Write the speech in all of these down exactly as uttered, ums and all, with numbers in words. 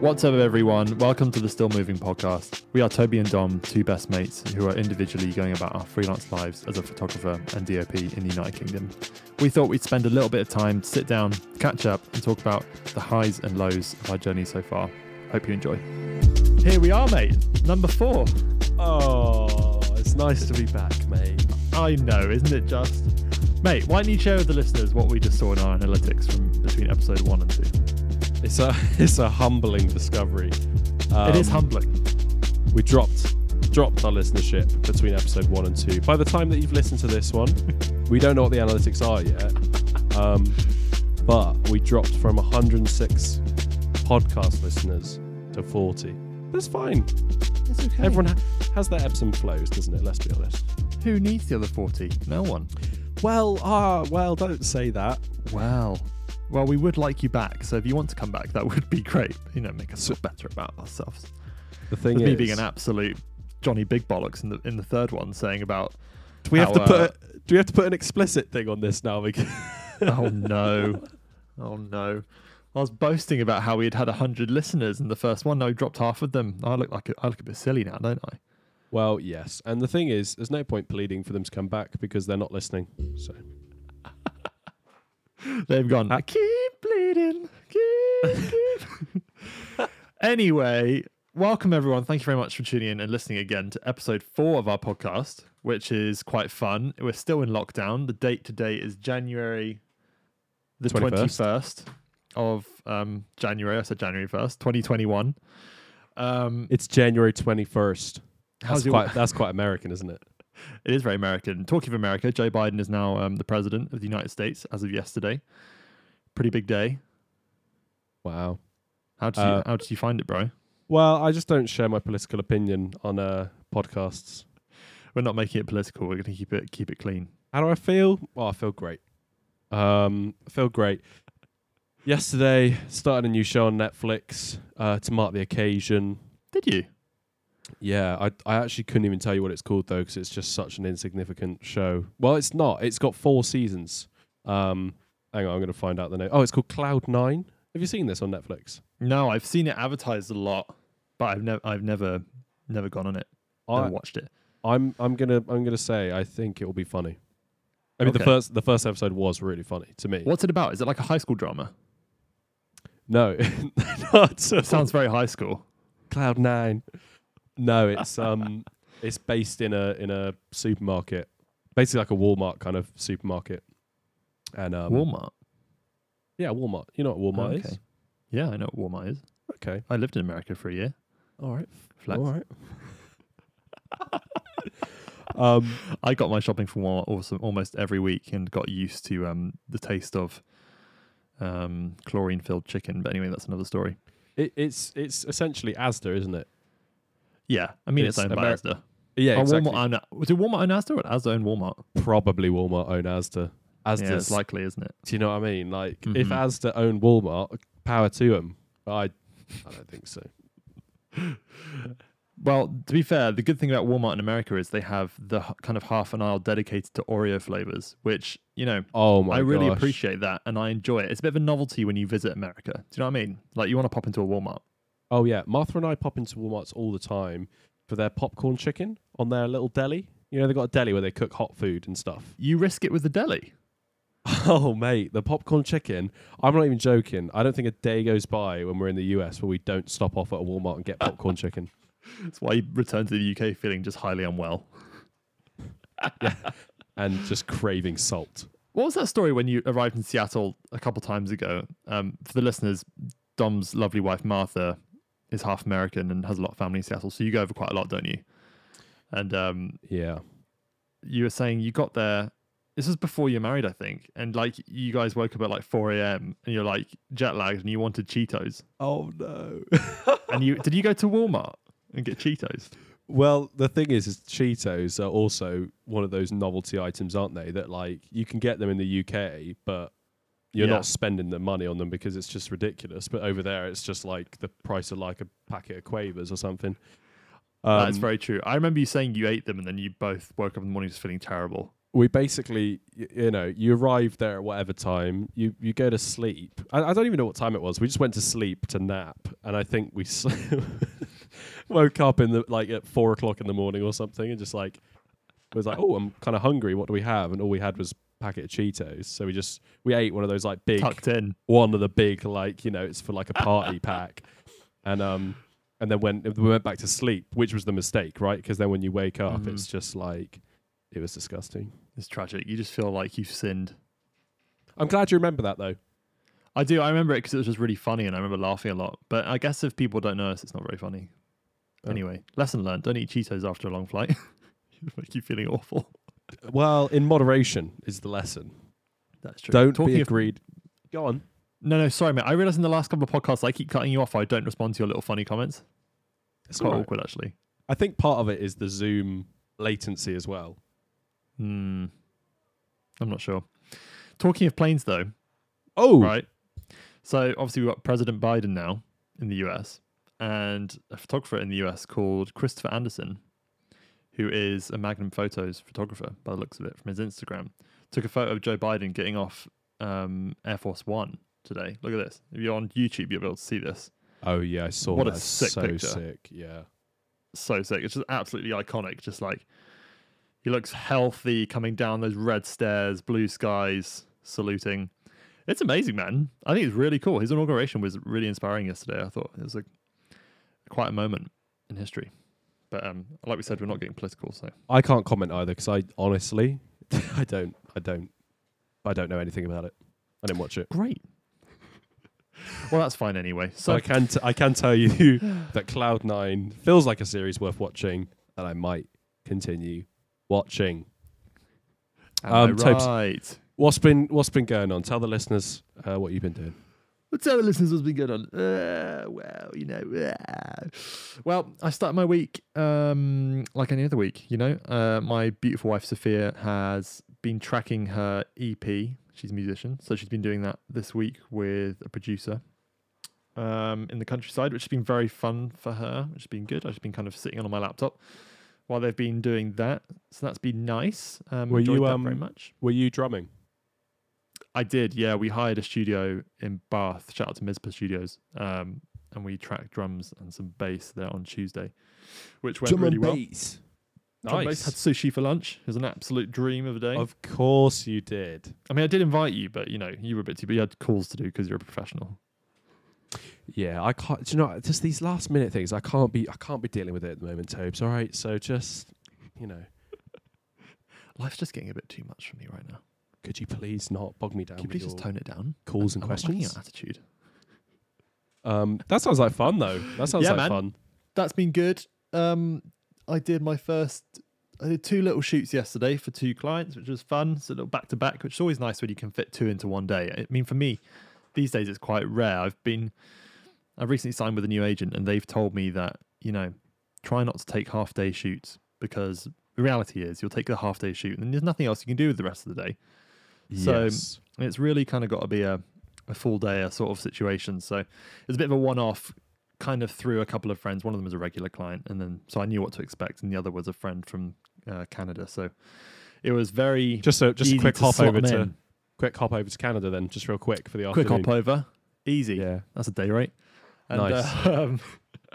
What's up, everyone? Welcome to the Still Moving podcast. We are Toby and Dom, two best mates who are individually going about our freelance lives as a photographer and D O P in the United Kingdom. We thought we'd spend a little bit of time to sit down, catch up, and talk about the highs and lows of our journey so far. Hope you enjoy. Here we are, mate. Number four. Oh, it's nice to be back, mate. I know, isn't it just? Mate, why don't you share with the listeners what we just saw in our analytics from between episode one and two? It's a it's a humbling discovery. Um, it is humbling. We dropped dropped our listenership between episode one and two. By the time that you've listened to this one, we don't know what the analytics are yet, um, but we dropped from one hundred six podcast listeners to forty. But it's fine. It's okay. Everyone ha- has their ebbs and flows, doesn't it? Let's be honest. Who needs the other forty? No one. Well, ah, uh, well, don't say that. Wow. Well, we would like you back, so if you want to come back, that would be great. You know, make us feel better about ourselves. The thing With is, me being an absolute Johnny Big Bollocks in the in the third one, saying about do we have to put a, do we have to put an explicit thing on this now? Because oh no, oh no! I was boasting about how we had had a hundred listeners in the first one. Now we dropped half of them. I look like a, I look a bit silly now, don't I? Well, yes. And the thing is, there's no point pleading for them to come back because they're not listening. So. They've gone, I keep bleeding, keep, keep. Anyway, welcome everyone. Thank you very much for tuning in and listening again to episode four of our podcast, which is quite fun. We're still in lockdown. The date today is January the twenty-first, twenty-first of um, January. I said January first, twenty twenty-one. Um, it's January twenty-first. How's that's, your... quite, that's quite American, isn't it? It is very American. Talking of America, Joe Biden is now um, the president of the United States as of yesterday. Pretty big day. Wow. How did, uh, you, how did you find it, bro? Well, I just don't share my political opinion on uh, podcasts. We're not making it political. We're going to keep it keep it clean. How do I feel? Well, I feel great. Um, I feel great. Yesterday, started a new show on Netflix uh, to mark the occasion. Did you? Yeah, I I actually couldn't even tell you what it's called, though, because it's just such an insignificant show. Well, it's not. It's got four seasons. Um, hang on, I'm going to find out the name. Oh, it's called Cloud Nine. Have you seen this on Netflix? No, I've seen it advertised a lot, but I've never, I've never, never gone on it. I never watched it. I'm, I'm gonna, I'm gonna say I think it will be funny. I mean, okay. the first, the first episode was really funny to me. What's it about? Is it like a high school drama? No, it sounds very high school. Cloud Nine. No, it's um, it's based in a in a supermarket, basically like a Walmart kind of supermarket. And um, Walmart, yeah, Walmart. You know what Walmart oh, okay. is? Yeah, I know what Walmart is. Okay, I lived in America for a year. All right, flex. All right. um, I got my shopping from Walmart also, almost every week and got used to um the taste of um chlorine filled chicken. But anyway, that's another story. It, it's it's essentially Asda, isn't it? Yeah, I mean, it's, it's owned Ameri- by Asda. Yeah, oh, exactly. Walmart own, do Walmart own Asda or Asda own Walmart? Probably Walmart own Asda. Asda's yeah, it's likely, isn't it? Do you know what I mean? Like, mm-hmm. if Asda owned Walmart, power to them. But I, I don't think so. Well, to be fair, the good thing about Walmart in America is they have the kind of half an aisle dedicated to Oreo flavors, which, you know, oh my I really gosh. appreciate that and I enjoy it. It's a bit of a novelty when you visit America. Do you know what I mean? Like, you want to pop into a Walmart. Oh, yeah. Martha and I pop into Walmarts all the time for their popcorn chicken on their little deli. You know, they've got a deli where they cook hot food and stuff. You risk it with the deli? Oh, mate. The popcorn chicken. I'm not even joking. I don't think a day goes by when we're in the U S where we don't stop off at a Walmart and get popcorn chicken. That's why you return to the U K feeling just highly unwell. Yeah. And just craving salt. What was that story when you arrived in Seattle a couple times ago? Um, for the listeners, Dom's lovely wife, Martha, is half American and has a lot of family in Seattle. So you go over quite a lot, don't you? And um, yeah, you were saying you got there. This was before you married, I think. And like you guys woke up at like four a.m. and you're like jet lagged and you wanted Cheetos. Oh no. And you did you go to Walmart and get Cheetos? Well, the thing is, is Cheetos are also one of those novelty items, aren't they? That like you can get them in the U K, but You're yeah. not spending the money on them because it's just ridiculous. But over there, it's just like the price of like a packet of Quavers or something. Um, That's very true. I remember you saying you ate them and then you both woke up in the morning just feeling terrible. we basically, you, you know, you arrive there at whatever time, you, you go to sleep. I, I don't even know what time it was. We just went to sleep to nap. And I think we woke up in the like at four o'clock in the morning or something and just like, it was like, oh, I'm kind of hungry. What do we have? And all we had was a packet of Cheetos. So we just, we ate one of those like big, tucked in, one of the big, like, you know, it's for like a party pack. And, um, and then when we went back to sleep, which was the mistake, right? Because then when you wake up, mm. it's just like, it was disgusting. It's tragic. You just feel like you've sinned. I'm glad you remember that, though. I do. I remember it because it was just really funny and I remember laughing a lot. But I guess if people don't know us, it's not very funny. Oh. Anyway, lesson learned. Don't eat Cheetos after a long flight. It'll make you feeling awful. Well, in moderation is the lesson. That's true. Don't Talking be agreed. Of... Go on. No, no, sorry, mate. I realised in the last couple of podcasts I keep cutting you off. I don't respond to your little funny comments. It's quite right. awkward, actually. I think part of it is the Zoom latency as well. Hmm. I'm not sure. Talking of planes, though. Oh! Right. So, obviously, we've got President Biden now in the U S and a photographer in the U S called Christopher Anderson, who is a Magnum Photos photographer, by the looks of it, from his Instagram, took a photo of Joe Biden getting off um, Air Force One today. Look at this. If you're on YouTube, you'll be able to see this. Oh, yeah, I saw what that. What a sick so picture. So sick, yeah. So sick. It's just absolutely iconic. Just like, he looks healthy, coming down those red stairs, blue skies, saluting. It's amazing, man. I think it's really cool. His inauguration was really inspiring yesterday, I thought. It was like quite a moment in history. But um, like we said, we're not getting political, so I can't comment either because I honestly, I don't, I don't, I don't know anything about it. I didn't watch it. Great. Well, that's fine anyway. So I can, t- I can tell you that Cloud Nine feels like a series worth watching, and I might continue watching. Um, right. Topes, what's been, what's been going on? Tell the listeners uh, what you've been doing. Well, tell the listeners what's been going on. Uh, well, you know. Uh. Well, I started my week um, like any other week, you know. Uh, my beautiful wife, Sophia, has been tracking her E P. She's a musician, so she's been doing that this week with a producer um, in the countryside, which has been very fun for her, which has been good. I've just been kind of sitting on my laptop while they've been doing that. So that's been nice. Um, were enjoyed you, that um, very much. Were you drumming? I did, yeah. We hired a studio in Bath. Shout out to Mizpa Studios. Um, and we tracked drums and some bass there on Tuesday, which went Drum really well. Bass. Nice. Drum bass. Had sushi for lunch. It was an absolute dream of a day. Of course you did. I mean, I did invite you, but you know, you were a bit too. But you had calls to do because you're a professional. Yeah, I can't. Do you know, just these last minute things. I can't be. I can't be dealing with it at the moment, Tobes. All right, so just, you know, life's just getting a bit too much for me right now. Could you please not bog me down? Could you please just tone it down? Calls and questions. Your attitude. Um, that sounds like fun, though. That sounds yeah, like man. fun. That's been good. Um, I did my first. I did two little shoots yesterday for two clients, which was fun. So a little back to back, which is always nice when you can fit two into one day. I mean, for me, these days it's quite rare. I've been. I've recently signed with a new agent, and they've told me that, you know, try not to take half day shoots because the reality is you'll take a half day shoot, and there's nothing else you can do with the rest of the day. So yes. It's really kind of got to be a, a full day, a sort of situation. So it's a bit of a one-off, kind of through a couple of friends. One of them was a regular client, and then so I knew what to expect. And the other was a friend from uh, Canada. So it was very just so just a quick hop over to in. quick hop over to Canada then, just real quick for the afternoon. Quick hop over, easy. Yeah, that's a day rate. And, nice. Uh, um,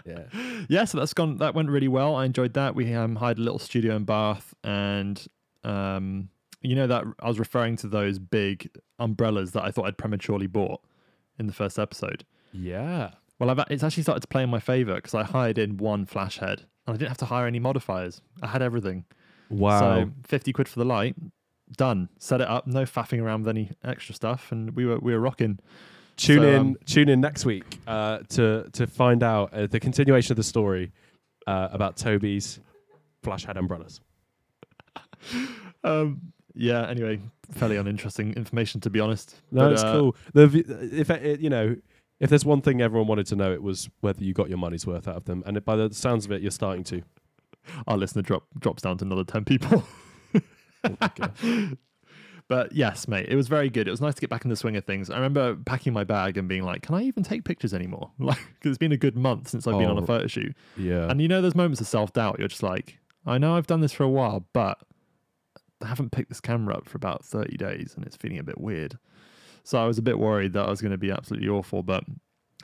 yeah, yeah. So that's gone. That went really well. I enjoyed that. We um, hired a little studio in Bath, and um. You know that I was referring to those big umbrellas that I thought I'd prematurely bought in the first episode. Yeah. Well, I've, it's actually started to play in my favour because I hired in one flash head and I didn't have to hire any modifiers. I had everything. Wow. So fifty quid for the light. Done. Set it up. No faffing around with any extra stuff, and we were we were rocking. Tune so, in. Um, tune in next week uh, to to find out uh, the continuation of the story uh, about Toby's flash head umbrellas. um. Yeah, anyway, fairly uninteresting information, to be honest. No, but, it's uh, cool. The, if it, you know, if there's one thing everyone wanted to know, it was whether you got your money's worth out of them. And by the sounds of it, you're starting to. Our listener drop, drops down to another ten people. Oh, but yes, mate, it was very good. It was nice to get back in the swing of things. I remember packing my bag and being like, can I even take pictures anymore? Like, because it's been a good month since I've oh, been on a photo shoot. Yeah. And you know those moments of self-doubt. You're just like, I know I've done this for a while, but... haven't picked this camera up for about thirty days and it's feeling a bit weird. So I was a bit worried that I was going to be absolutely awful, but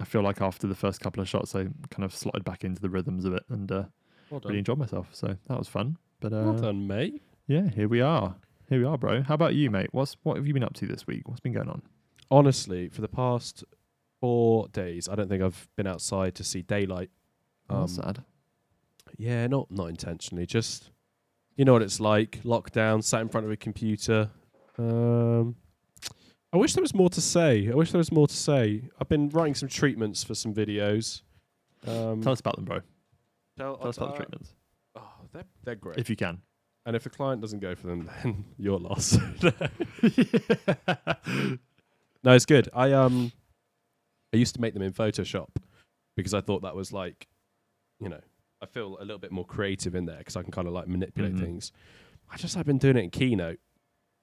I feel like after the first couple of shots, I kind of slotted back into the rhythms of it and uh, well really enjoyed myself. So that was fun. But, uh, well done, mate. Yeah, here we are. Here we are, bro. How about you, mate? What's What have you been up to this week? What's been going on? Honestly, for the past four days, I don't think I've been outside to see daylight. Um, That's sad. Yeah, not not intentionally. Just, you know what it's like. Lockdown, sat in front of a computer. Um, I wish there was more to say. I wish there was more to say. I've been writing some treatments for some videos. Um, tell us about them, bro. Tell, tell us about uh, the treatments. Oh, they're, they're great. If you can. And if a client doesn't go for them, then you're lost. No, it's good. I um, I used to make them in Photoshop because I thought that was like, you know, I feel a little bit more creative in there because I can kind of like manipulate mm-hmm. things. I just I've been doing it in Keynote.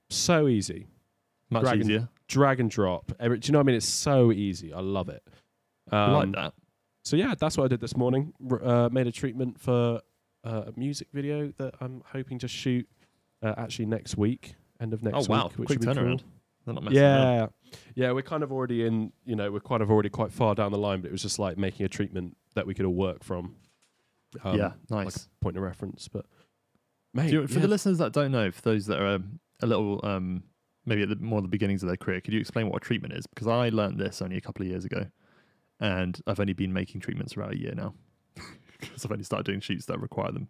So easy. Much drag easier. And, drag and drop. Do you know what I mean? It's so easy. I love it. Um, I like that. So yeah, that's what I did this morning. Uh, made a treatment for uh, a music video that I'm hoping to shoot uh, actually next week, end of next oh, week. Oh wow, which quick turnaround. Cool. They're not messing yeah, up. yeah. We're kind of already in. You know, we're kind of already quite far down the line, but it was just like making a treatment that we could all work from. Um, yeah, nice like a point of reference. But mate, you, for yeah. the listeners that don't know, for those that are um, a little. Um, maybe at the more the beginnings of their career, could you explain what a treatment is? Because I learned this only a couple of years ago, and I've only been making treatments for about a year now, because I've only started doing shoots that require them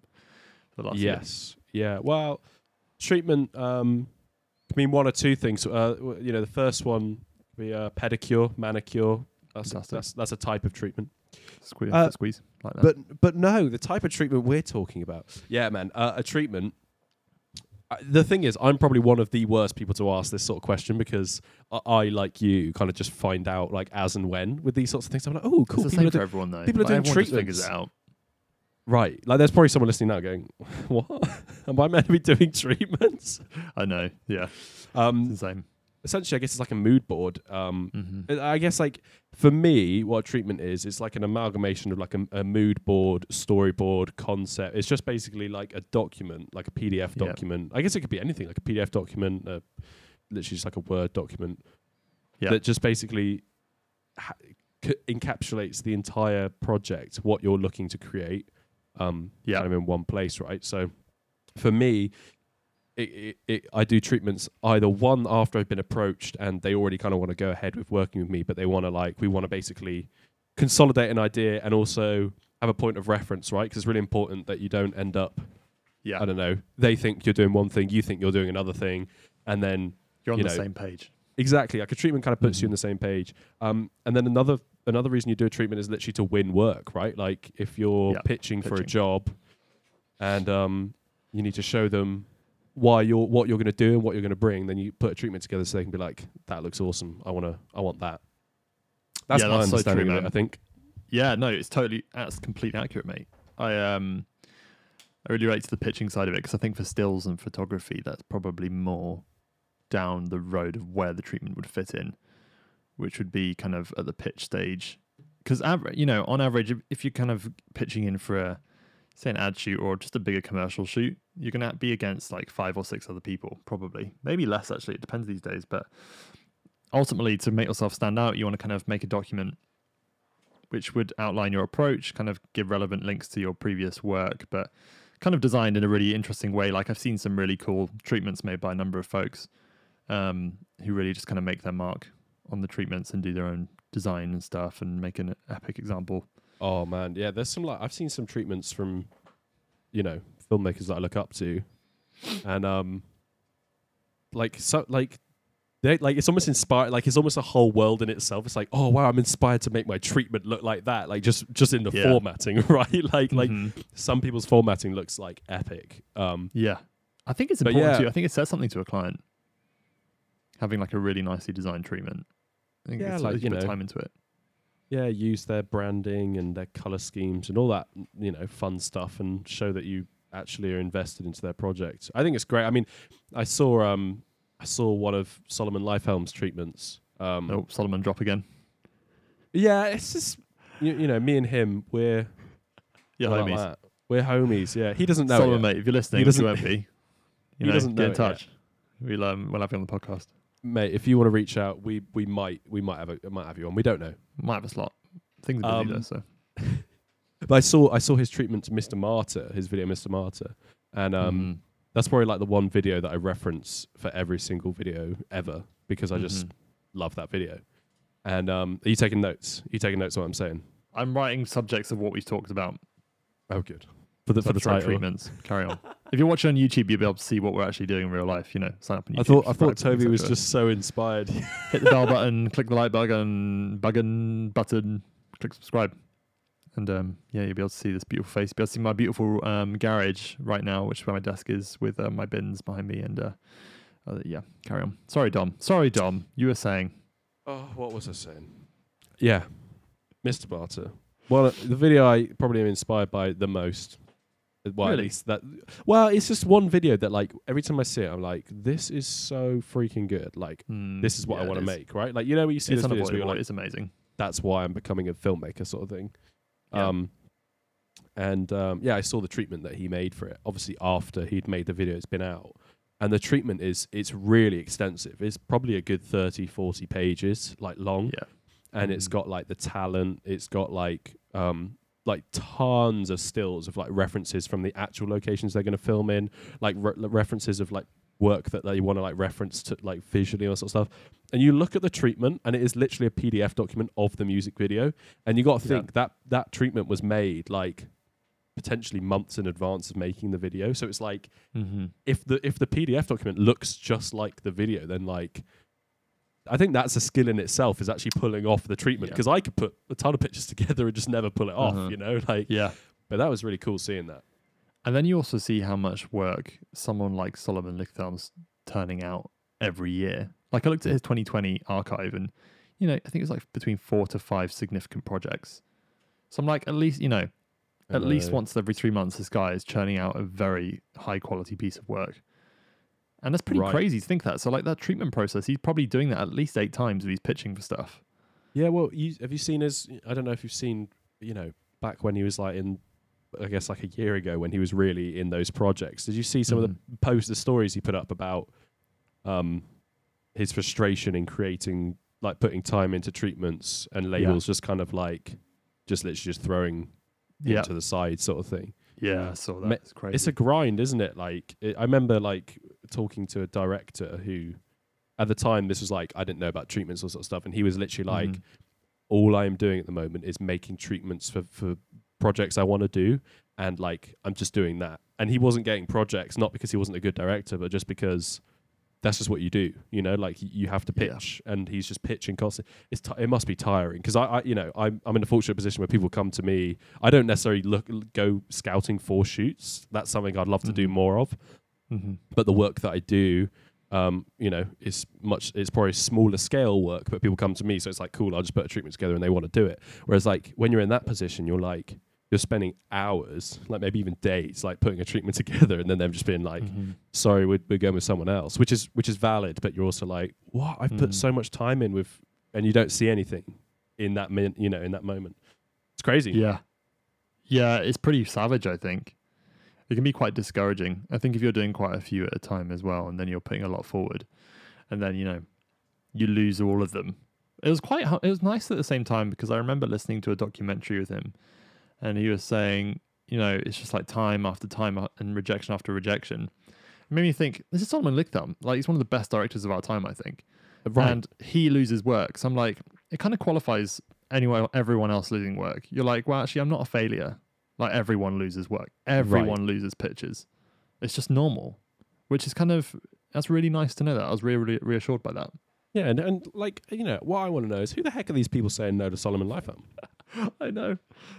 for the last yes. year. Yeah, well, treatment um, can mean one or two things. Uh, you know, the first one would be uh, pedicure, manicure. That's a, that's, that's a type of treatment. Squeeze, uh, squeeze like that. But, but no, the type of treatment we're talking about. Yeah, man, uh, a treatment... Uh, the thing is, I'm probably one of the worst people to ask this sort of question because I, I like you, kind of just find out like as and when with these sorts of things. I'm like, oh, cool. It's the same for everyone, though. People are doing treatments. Right. Like, there's probably someone listening now going, what? Am I meant to be doing treatments? I know. Yeah. Um, it's the same. Essentially, I guess it's like a mood board. Um, mm-hmm. I guess, like, for me, what a treatment is, it's like an amalgamation of like a, a mood board, storyboard, concept. It's just basically like a document, like a P D F document. Yep. I guess it could be anything, like a P D F document, uh, literally just like a Word document yep. that just basically ha- c- encapsulates the entire project, what you're looking to create, um, yep. kind of in one place, right? So for me... It, it, it, I do treatments either one after I've been approached and they already kind of want to go ahead with working with me, but they want to like, we want to basically consolidate an idea and also have a point of reference, right? Because it's really important that you don't end up, yeah. I don't know, they think you're doing one thing, you think you're doing another thing, and then... You're on you the know, same page. Exactly. Like a treatment kind of puts mm-hmm. you on the same page. Um, and then another another reason you do a treatment is literally to win work, right? Like if you're yeah, pitching, pitching for a job and um, you need to show them why you're what you're going to do and what you're going to bring, then you put a treatment together so they can be like, that looks awesome, I want to I want that. That's yeah, my that's understanding so true, of it, I think. Yeah, no, it's totally that's completely accurate, mate. I um I really relate to the pitching side of it because I think for stills and photography that's probably more down the road of where the treatment would fit in, which would be kind of at the pitch stage. Because aver- you know, on average, if, if you're kind of pitching in for a say an ad shoot or just a bigger commercial shoot, you're going to be against like five or six other people, probably. Maybe less, actually. It depends these days. But ultimately, to make yourself stand out, you want to kind of make a document which would outline your approach, kind of give relevant links to your previous work, but kind of designed in a really interesting way. Like I've seen some really cool treatments made by a number of folks um, who really just kind of make their mark on the treatments and do their own design and stuff and make an epic example. Oh man, yeah. There's some like I've seen some treatments from, you know, filmmakers that I look up to, and um, like so like, they like it's almost inspired. Like it's almost a whole world in itself. It's like, oh wow, I'm inspired to make my treatment look like that. Like just just in the yeah. formatting, right? Like mm-hmm. like some people's formatting looks like epic. Um, yeah, I think it's important yeah. too. I think it says something to a client having like a really nicely designed treatment. I think yeah, it's like you, you put know, time into it. Yeah, use their branding and their color schemes and all that, you know, fun stuff, and show that you actually are invested into their project. I think it's great. I mean, I saw um, I saw one of Solomon Lifehelm's treatments. Um, oh, Solomon drop again. Yeah, it's just you, you know, me and him, we're yeah homies. Like we're homies. Yeah, he doesn't know. Solomon, mate, if you're listening, he doesn't. You won't be. You he know, doesn't get know in touch. Yet. We'll um, we'll have you on the podcast, mate. If you want to reach out, we we might we might have a, might have you on. We don't know. Might have a slot. Things are busy um, there, so. But I saw I saw his treatment to Mister Martyr, his video Mister Martyr, and um, mm. that's probably like the one video that I reference for every single video ever because I mm-hmm. just love that video. And um, are you taking notes? Are you taking notes on what I'm saying? I'm writing subjects of what we talked about. Oh, good. For the, for the title. Treatments. Carry on. If you're watching on YouTube, you'll be able to see what we're actually doing in real life. You know, sign up on YouTube. I thought I thought Toby was just so inspired. Hit the bell button, click the like button, button, button, click subscribe. And um, yeah, you'll be able to see this beautiful face. You'll be able to see my beautiful um, garage right now, which is where my desk is, with uh, my bins behind me. And uh, uh, yeah, carry on. Sorry, Dom. Sorry, Dom. You were saying. Oh, what was I saying? Yeah. Mister Barter. Well, the video I probably am inspired by the most. Well, really? At least that. Well, it's just one video that, like, every time I see it, I'm like, "This is so freaking good!" Like, mm, this is what yeah, I want to make, right? Like, you know, when you see this video, you're like, "It's amazing." That's why I'm becoming a filmmaker, sort of thing. Yeah. Um, and um, yeah, I saw the treatment that he made for it. Obviously, after he'd made the video, it's been out, and the treatment is it's really extensive. It's probably a good thirty, forty pages, like long. Yeah. And mm. it's got like the talent. It's got like um, like tons of stills of like references from the actual locations they're going to film in, like re- references of like work that they want to like reference to like visually or sort of stuff. And you look at the treatment, and it is literally a P D F document of the music video. And you got to think yeah. that that treatment was made like potentially months in advance of making the video. So it's like mm-hmm. if the if the P D F document looks just like the video, then like. I think that's a skill in itself, is actually pulling off the treatment, because yeah. I could put a ton of pictures together and just never pull it off, uh-huh. you know? Like, yeah. But that was really cool seeing that. And then you also see how much work someone like Solomon Lifehelm's turning out every year. Like, I looked at his twenty twenty archive and, you know, I think it's like between four to five significant projects. So I'm like, at least, you know, at least once every three months, this guy is churning out a very high quality piece of work. And that's pretty right. crazy to think that. So, like, that treatment process, he's probably doing that at least eight times if he's pitching for stuff. Yeah, well, you, have you seen his... I don't know if you've seen, you know, back when he was, like, in... I guess, like, a year ago when he was really in those projects. Did you see some mm. of the posts, the stories he put up about um, his frustration in creating... Like, putting time into treatments and labels yeah. just kind of, like, just literally just throwing yeah. to the side sort of thing. Yeah, I saw that. It's crazy. It's a grind, isn't it? Like, it, I remember, like... talking to a director who at the time this was like I didn't know about treatments or sort of stuff, and he was literally like mm. all I'm doing at the moment is making treatments for, for projects I want to do, and like I'm just doing that. And he wasn't getting projects not because he wasn't a good director, but just because that's just what you do, you know, like you have to pitch yeah. and he's just pitching constantly. It's t- it must be tiring because I, I you know I'm, I'm in a fortunate position where people come to me. I don't necessarily look go scouting for shoots. That's something I'd love mm. to do more of. Mm-hmm. But the work that I do, um, you know, is much. It's probably smaller scale work, but people come to me, so it's like, cool. I'll just put a treatment together, and they want to do it. Whereas, like, when you're in that position, you're like, you're spending hours, like maybe even days, like putting a treatment together, and then them just being like, mm-hmm. sorry, we're, we're going with someone else, which is which is valid. But you're also like, what? I've mm-hmm. put so much time in with, and you don't see anything in that min- you know, in that moment. It's crazy. Yeah, yeah, it's pretty savage, I think. It can be quite discouraging. I think if you're doing quite a few at a time as well, and then you're putting a lot forward, and then, you know, you lose all of them. It was quite, it was nice at the same time, because I remember listening to a documentary with him, and he was saying, you know, it's just like time after time and rejection after rejection. It made me think, this is Solomon Lifehelm. Like, he's one of the best directors of our time, I think. Right. And he loses work. So I'm like, it kind of qualifies anyone, everyone else losing work. You're like, well, actually, I'm not a failure. Like, everyone loses work. Everyone right. loses pictures. It's just normal, which is kind of, that's really nice to know that. I was really, really reassured by that. Yeah, and, and like, you know, what I want to know is who the heck are these people saying no to Solomon Lifehelm? I know.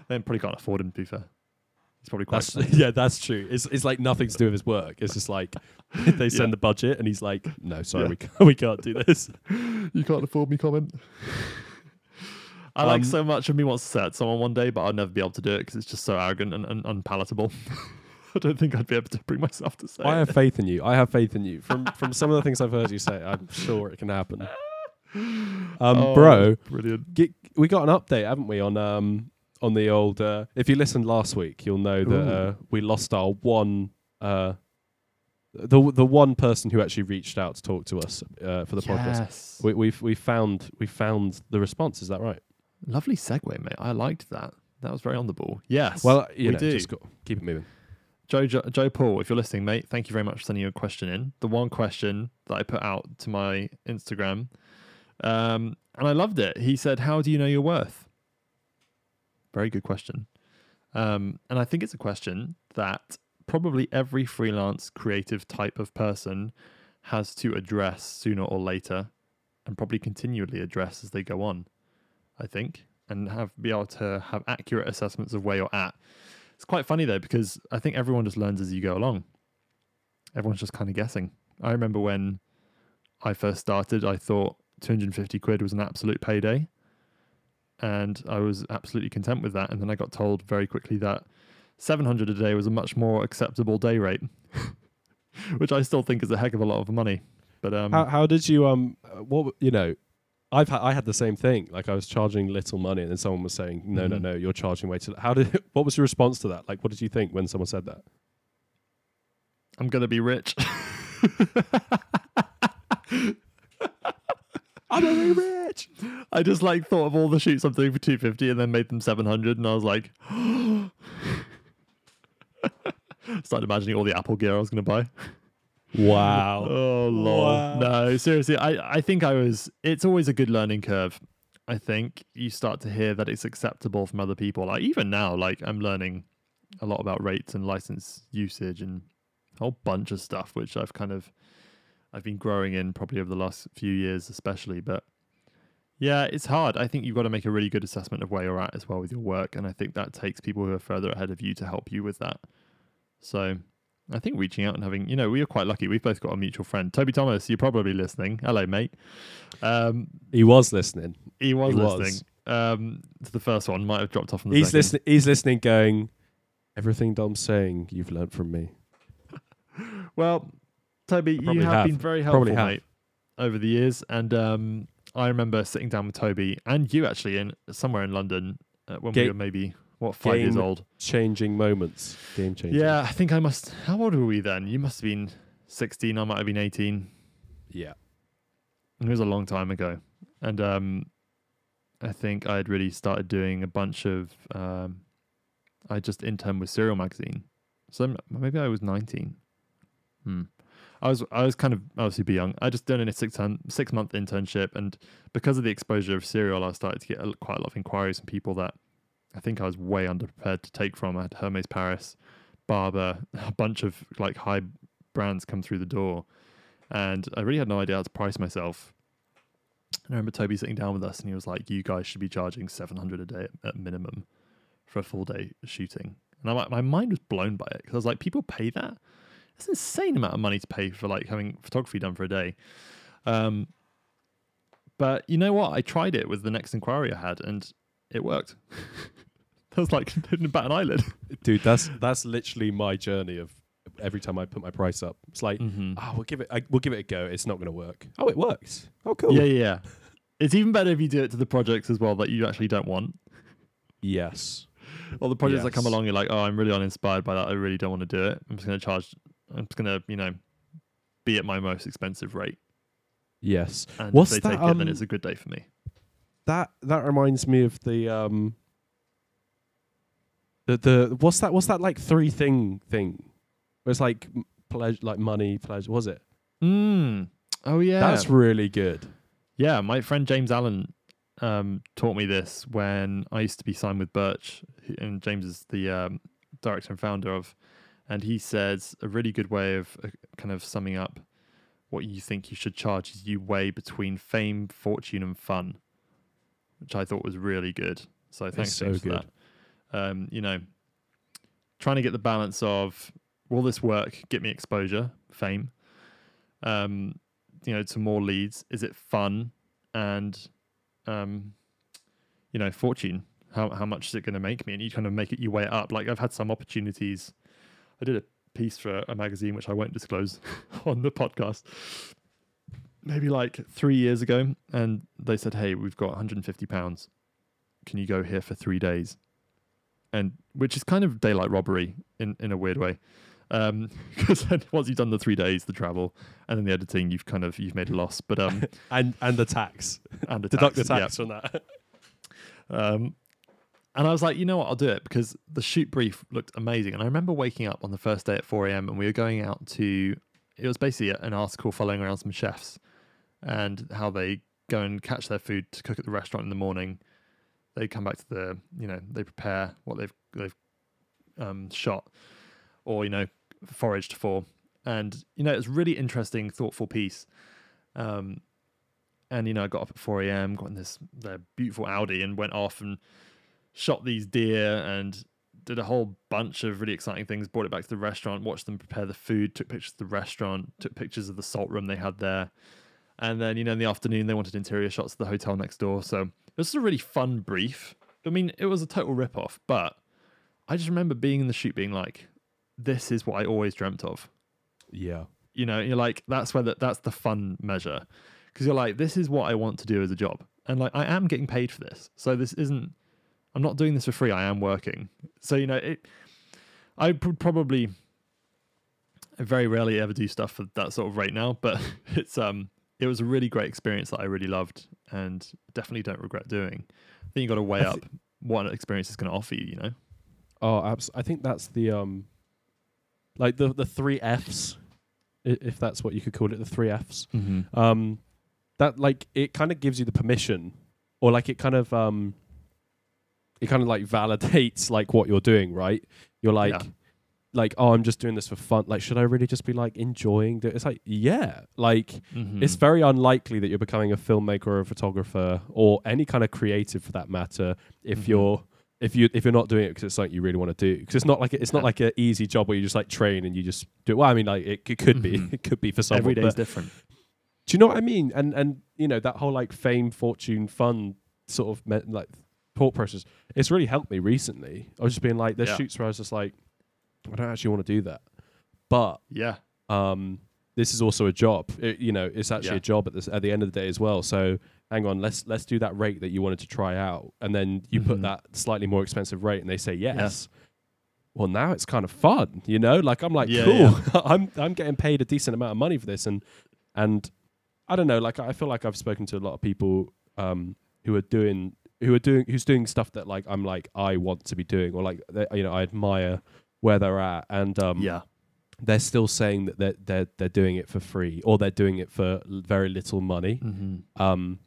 They probably can't afford him, to be fair. It's probably quite that's, yeah, that's true. It's it's like nothing to do with his work. It's just like they send yeah. the budget and he's like, no, sorry, yeah. we, can't, we can't do this. You can't afford me comment. I um, like so much of me wants to say it to someone one day, but I'll never be able to do it because it's just so arrogant and, and unpalatable. I don't think I'd be able to bring myself to say I it. I have faith in you. I have faith in you. From from some of the things I've heard you say, I'm sure it can happen. Um, oh, bro, brilliant. Get, we got an update, haven't we, on um on the old... Uh, if you listened last week, you'll know that uh, we lost our one uh, the the one person who actually reached out to talk to us uh, for the yes. podcast. We, we've we found we found the response. Is that right? Lovely segue, mate. I liked that. That was very on the ball. Yes. Well, you we know, do. Just go, keep it moving. Joe, Joe, Joe Paul, if you're listening, mate, thank you very much for sending your question in. The one question that I put out to my Instagram, um, and I loved it. He said, "How do you know your worth?" Very good question. Um, and I think it's a question that probably every freelance creative type of person has to address sooner or later, and probably continually address as they go on, I think, and have be able to have accurate assessments of where you're at. It's quite funny though, because I think everyone just learns as you go along. Everyone's just kind of guessing. I remember when I first started, I thought two hundred fifty quid was an absolute payday, and I was absolutely content with that. And then I got told very quickly that seven hundred a day was a much more acceptable day rate, which I still think is a heck of a lot of money. But um, how, how did you um what you know? I've ha- I had the same thing. Like, I was charging little money, and then someone was saying, "No, mm-hmm. no, no, you're charging way too." How did? What was your response to that? Like, what did you think when someone said that? I'm gonna be rich. I'm gonna be rich. I just like thought of all the shoots I'm doing for two fifty, and then made them seven hundred, and I was like, started imagining all the Apple gear I was gonna buy. Wow. Oh, lol. Wow. No, seriously, I, I think I was... It's always a good learning curve. I think you start to hear that it's acceptable from other people. Like, even now, like, I'm learning a lot about rates and license usage and a whole bunch of stuff, which I've kind of... I've been growing in probably over the last few years especially, but yeah, it's hard. I think you've got to make a really good assessment of where you're at as well with your work, and I think that takes people who are further ahead of you to help you with that. So... I think reaching out and having, you know, we are quite lucky. We've both got a mutual friend. Toby Thomas, you're probably listening. Hello, mate. Um, he was listening. He was he listening. Was. Um, to the first one, might have dropped off on the he's second. Listen- he's listening going, everything Dom's saying, you've learned from me. Well, Toby, you have, have been very helpful, mate, over the years. And um, I remember sitting down with Toby and you actually in somewhere in London uh, when Ga- we were maybe... What, five Game years old? Changing moments. Game changing. Yeah, I think I must... How old were we then? You must have been sixteen. I might have been eighteen. Yeah. It was a long time ago. And um, I think I had really started doing a bunch of... Um, I just interned with Serial Magazine. So maybe I was nineteen. Hmm. I was I was kind of obviously be young. I just done a six ton, six month internship. And because of the exposure of Serial, I started to get a, quite a lot of inquiries from people that I think I was way underprepared to take from. I had Hermes Paris, Barber, a bunch of like high brands come through the door. And I really had no idea how to price myself. And I remember Toby sitting down with us and he was like, you guys should be charging seven hundred a day at minimum for a full day shooting. And I'm like, my mind was blown by it because I was like, people pay that? That's an insane amount of money to pay for like having photography done for a day. Um, but you know what? I tried it with the next inquiry I had and it worked. That was like bat an eyelid. Dude, that's that's literally my journey of every time I put my price up. It's like, mm-hmm. oh, we'll give it I, we'll give it a go. It's not going to work. Oh, it works. Oh, cool. Yeah, yeah. It's even better if you do it to the projects as well that you actually don't want. Yes. Or the projects yes. that come along, you're like, oh, I'm really uninspired by that. I really don't want to do it. I'm just going to charge. I'm just going to, you know, be at my most expensive rate. Yes. And What's if they that, take um, it, then it's a good day for me. That that reminds me of the um the the what's that what's that like three thing thing where it's like pleasure, like money, pleasure, was it? Mm. Oh yeah, that's really good. Yeah, my friend James Allen um taught me this when I used to be signed with Birch, and James is the um, director and founder of, and he says a really good way of uh, kind of summing up what you think you should charge is you weigh between fame, fortune, and fun. Which I thought was really good. So thanks so James, for good. that. Um, you know, trying to get the balance of will this work get me exposure, fame, um, you know, to more leads. Is it fun? And um, you know, fortune. How how much is it going to make me? And you kind of make it, you weigh it up. Like I've had some opportunities. I did a piece for a magazine which I won't disclose on the podcast. Maybe like three years ago, and they said, hey, we've got one hundred fifty pounds. Can you go here for three days? And which is kind of daylight robbery in, in a weird way. um because then once you've done the three days, the travel, and then the editing, you've kind of you've made a loss, but um and and the tax and the deduct tax, the tax yeah. from that. um And I was like, you know what, I'll do it, because the shoot brief looked amazing. And I remember waking up on the first day at four a.m. and we were going out to, it was basically an article following around some chefs and how they go and catch their food to cook at the restaurant in the morning. They come back to the, you know, they prepare what they've they've um, shot or, you know, foraged for. And, you know, it's really interesting, thoughtful piece. Um, and, you know, I got up at four a.m., got in this their beautiful Audi and went off and shot these deer and did a whole bunch of really exciting things, brought it back to the restaurant, watched them prepare the food, took pictures of the restaurant, took pictures of the salt room they had there. And then, you know, in the afternoon, they wanted interior shots of the hotel next door. So it was a really fun brief. I mean, it was a total ripoff, but I just remember being in the shoot being like, this is what I always dreamt of. Yeah. You know, you're like, that's where the, that's the fun measure. Because you're like, this is what I want to do as a job. And like, I am getting paid for this. So this isn't, I'm not doing this for free. I am working. So, you know, it, I would probably I very rarely ever do stuff for that sort of rate now, but it's um, it was a really great experience that I really loved and definitely don't regret doing. I think you got to weigh th- up what an experience is going to offer you, you know? Oh, abs- I think that's the, um, like the, the three Fs, if that's what you could call it, the three Fs. Mm-hmm. Um, that like, it kind of gives you the permission or like it kind of, um, it kind of like validates like what you're doing, right? You're like, yeah. like, oh, I'm just doing this for fun. Like, should I really just be like enjoying this? It's like, yeah, like mm-hmm. it's very unlikely that you're becoming a filmmaker or a photographer or any kind of creative for that matter if mm-hmm. you're if you if you're not doing it because it's something you really want to do. Because it's not like it's not yeah. like an easy job where you just like train and you just do it. Well, I mean, like it, it could mm-hmm. be, it could be for someone. Every day is different. Do you know what I mean? And and you know that whole like fame, fortune, fun sort of me- like. Thought process. It's really helped me recently. I was just being like, there's yeah. shoots where I was just like, I don't actually want to do that, but yeah, um, this is also a job. It, you know, it's actually yeah. a job at this at the end of the day as well. So hang on, let's let's do that rate that you wanted to try out, and then you mm-hmm. put that slightly more expensive rate, and they say yes. Yeah. Well, now it's kind of fun, you know. Like I'm like, yeah, cool. Yeah. I'm I'm getting paid a decent amount of money for this, and and I don't know. Like I feel like I've spoken to a lot of people um, who are doing. Who are doing? Who's doing stuff that like I'm like I want to be doing, or like they, you know I admire where they're at, and um, yeah, they're still saying that they're they're they're doing it for free, or they're doing it for very little money. Mm-hmm. Um,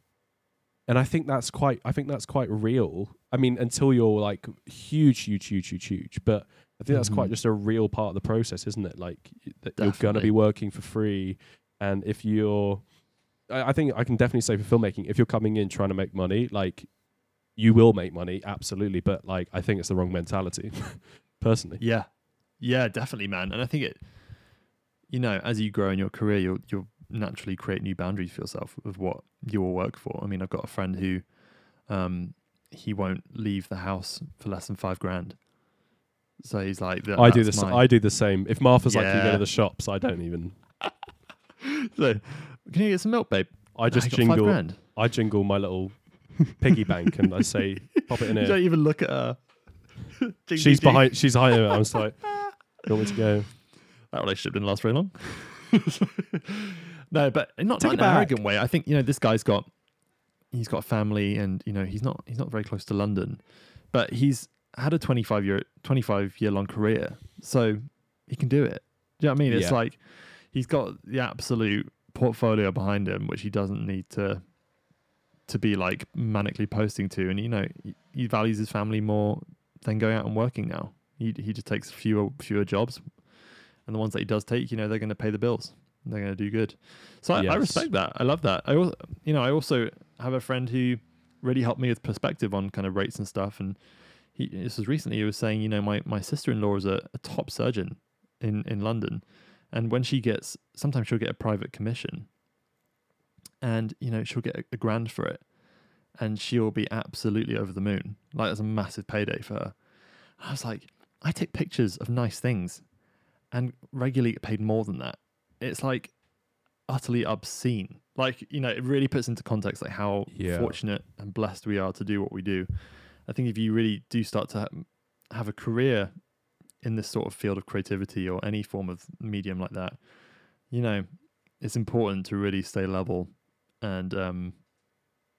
and I think that's quite I think that's quite real. I mean, until you're like huge, huge, huge, huge, huge, but I think mm-hmm. that's quite just a real part of the process, isn't it? Like that Definitely. You're gonna be working for free, and if you're, I, I think I can definitely say for filmmaking, if you're coming in trying to make money, like. You will make money, absolutely, but like I think it's the wrong mentality, personally. Yeah, yeah, definitely, man. And I think it, you know, as you grow in your career, you'll you'll naturally create new boundaries for yourself of what you will work for. I mean, I've got a friend who, um, he won't leave the house for less than five grand. So he's like, I do this. I do the same. If Martha's yeah. like, you go to the shops, I don't even. So, can you get some milk, babe? I just no, jingle. I jingle my little. Piggy bank, and I say, pop it in here. You don't even look at her. Ding, she's ding, behind. Ding. She's higher. I was like, "You want me to go?" That relationship didn't last very long. No, but not, not in an arrogant way. I think you know this guy's got, he's got a family, and you know he's not he's not very close to London, but he's had a twenty-five year long career, so he can do it. Do you know what I mean? It's yeah. like he's got the absolute portfolio behind him, which he doesn't need to. to be like manically posting to, and you know he values his family more than going out and working now. He he just takes fewer fewer jobs, and the ones that he does take, you know, they're going to pay the bills. And they're going to do good. So yes. I, I respect that. I love that. I also, you know, I also have a friend who really helped me with perspective on kind of rates and stuff. And he this was recently he was saying, you know, my my sister-in-law is a, a top surgeon in in London, and when she gets, sometimes she'll get a private commission. And, you know, she'll get a, a grand for it. And she'll be absolutely over the moon. Like, that's a massive payday for her. And I was like, I take pictures of nice things and regularly get paid more than that. It's, like, utterly obscene. Like, you know, it really puts into context, like, how yeah. fortunate and blessed we are to do what we do. I think if you really do start to ha- have a career in this sort of field of creativity or any form of medium like that, you know, it's important to really stay level and um,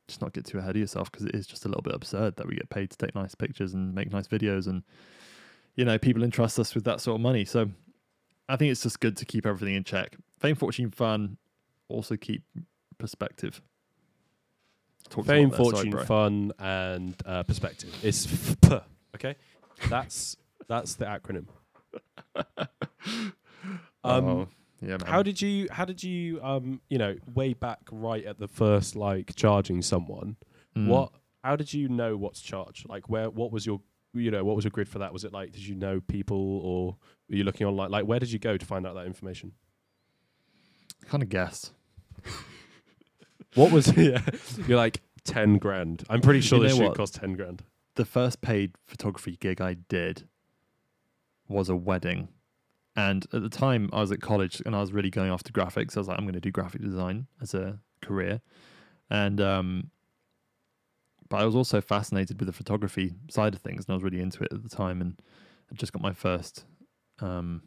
just not get too ahead of yourself, because it is just a little bit absurd that we get paid to take nice pictures and make nice videos, and, you know, people entrust us with that sort of money. So I think it's just good to keep everything in check. Fame, fortune, fun. Also keep perspective. Talk Fame, there, fortune, sorry, fun, and uh, perspective. It's P, okay? That's that's the acronym. um, oh, yeah, man. How did you? How did you? Um, you know, way back, right at the first, like charging someone. Mm. What? How did you know what's charged? Like, where? What was your? You know, what was your grid for that? Was it like? Did you know people, or were you looking online? Like, where did you go to find out that information? I kind of guessed. What was yeah? You're like ten grand. I'm pretty sure you this shoot cost ten grand. The first paid photography gig I did was a wedding, and at the time I was at college and I was really going after graphics. I was like, I'm going to do graphic design as a career, and um, but I was also fascinated with the photography side of things, and I was really into it at the time. And I just got my first um,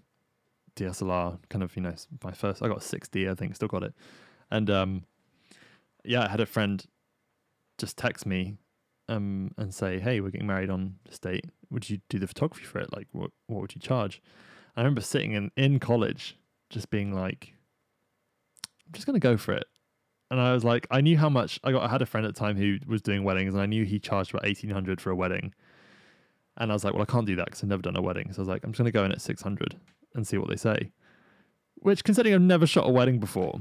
D S L R, kind of you know my first. I got a six D, I think, still got it, and um. Yeah, I had a friend just text me um, and say, hey, we're getting married on this date. Would you do the photography for it? Like, what what would you charge? I remember sitting in, in college just being like, I'm just going to go for it. And I was like, I knew how much, I got. I had a friend at the time who was doing weddings, and I knew he charged about eighteen hundred for a wedding. And I was like, well, I can't do that because I've never done a wedding. So I was like, I'm just going to go in at six hundred and see what they say. Which, considering I've never shot a wedding before,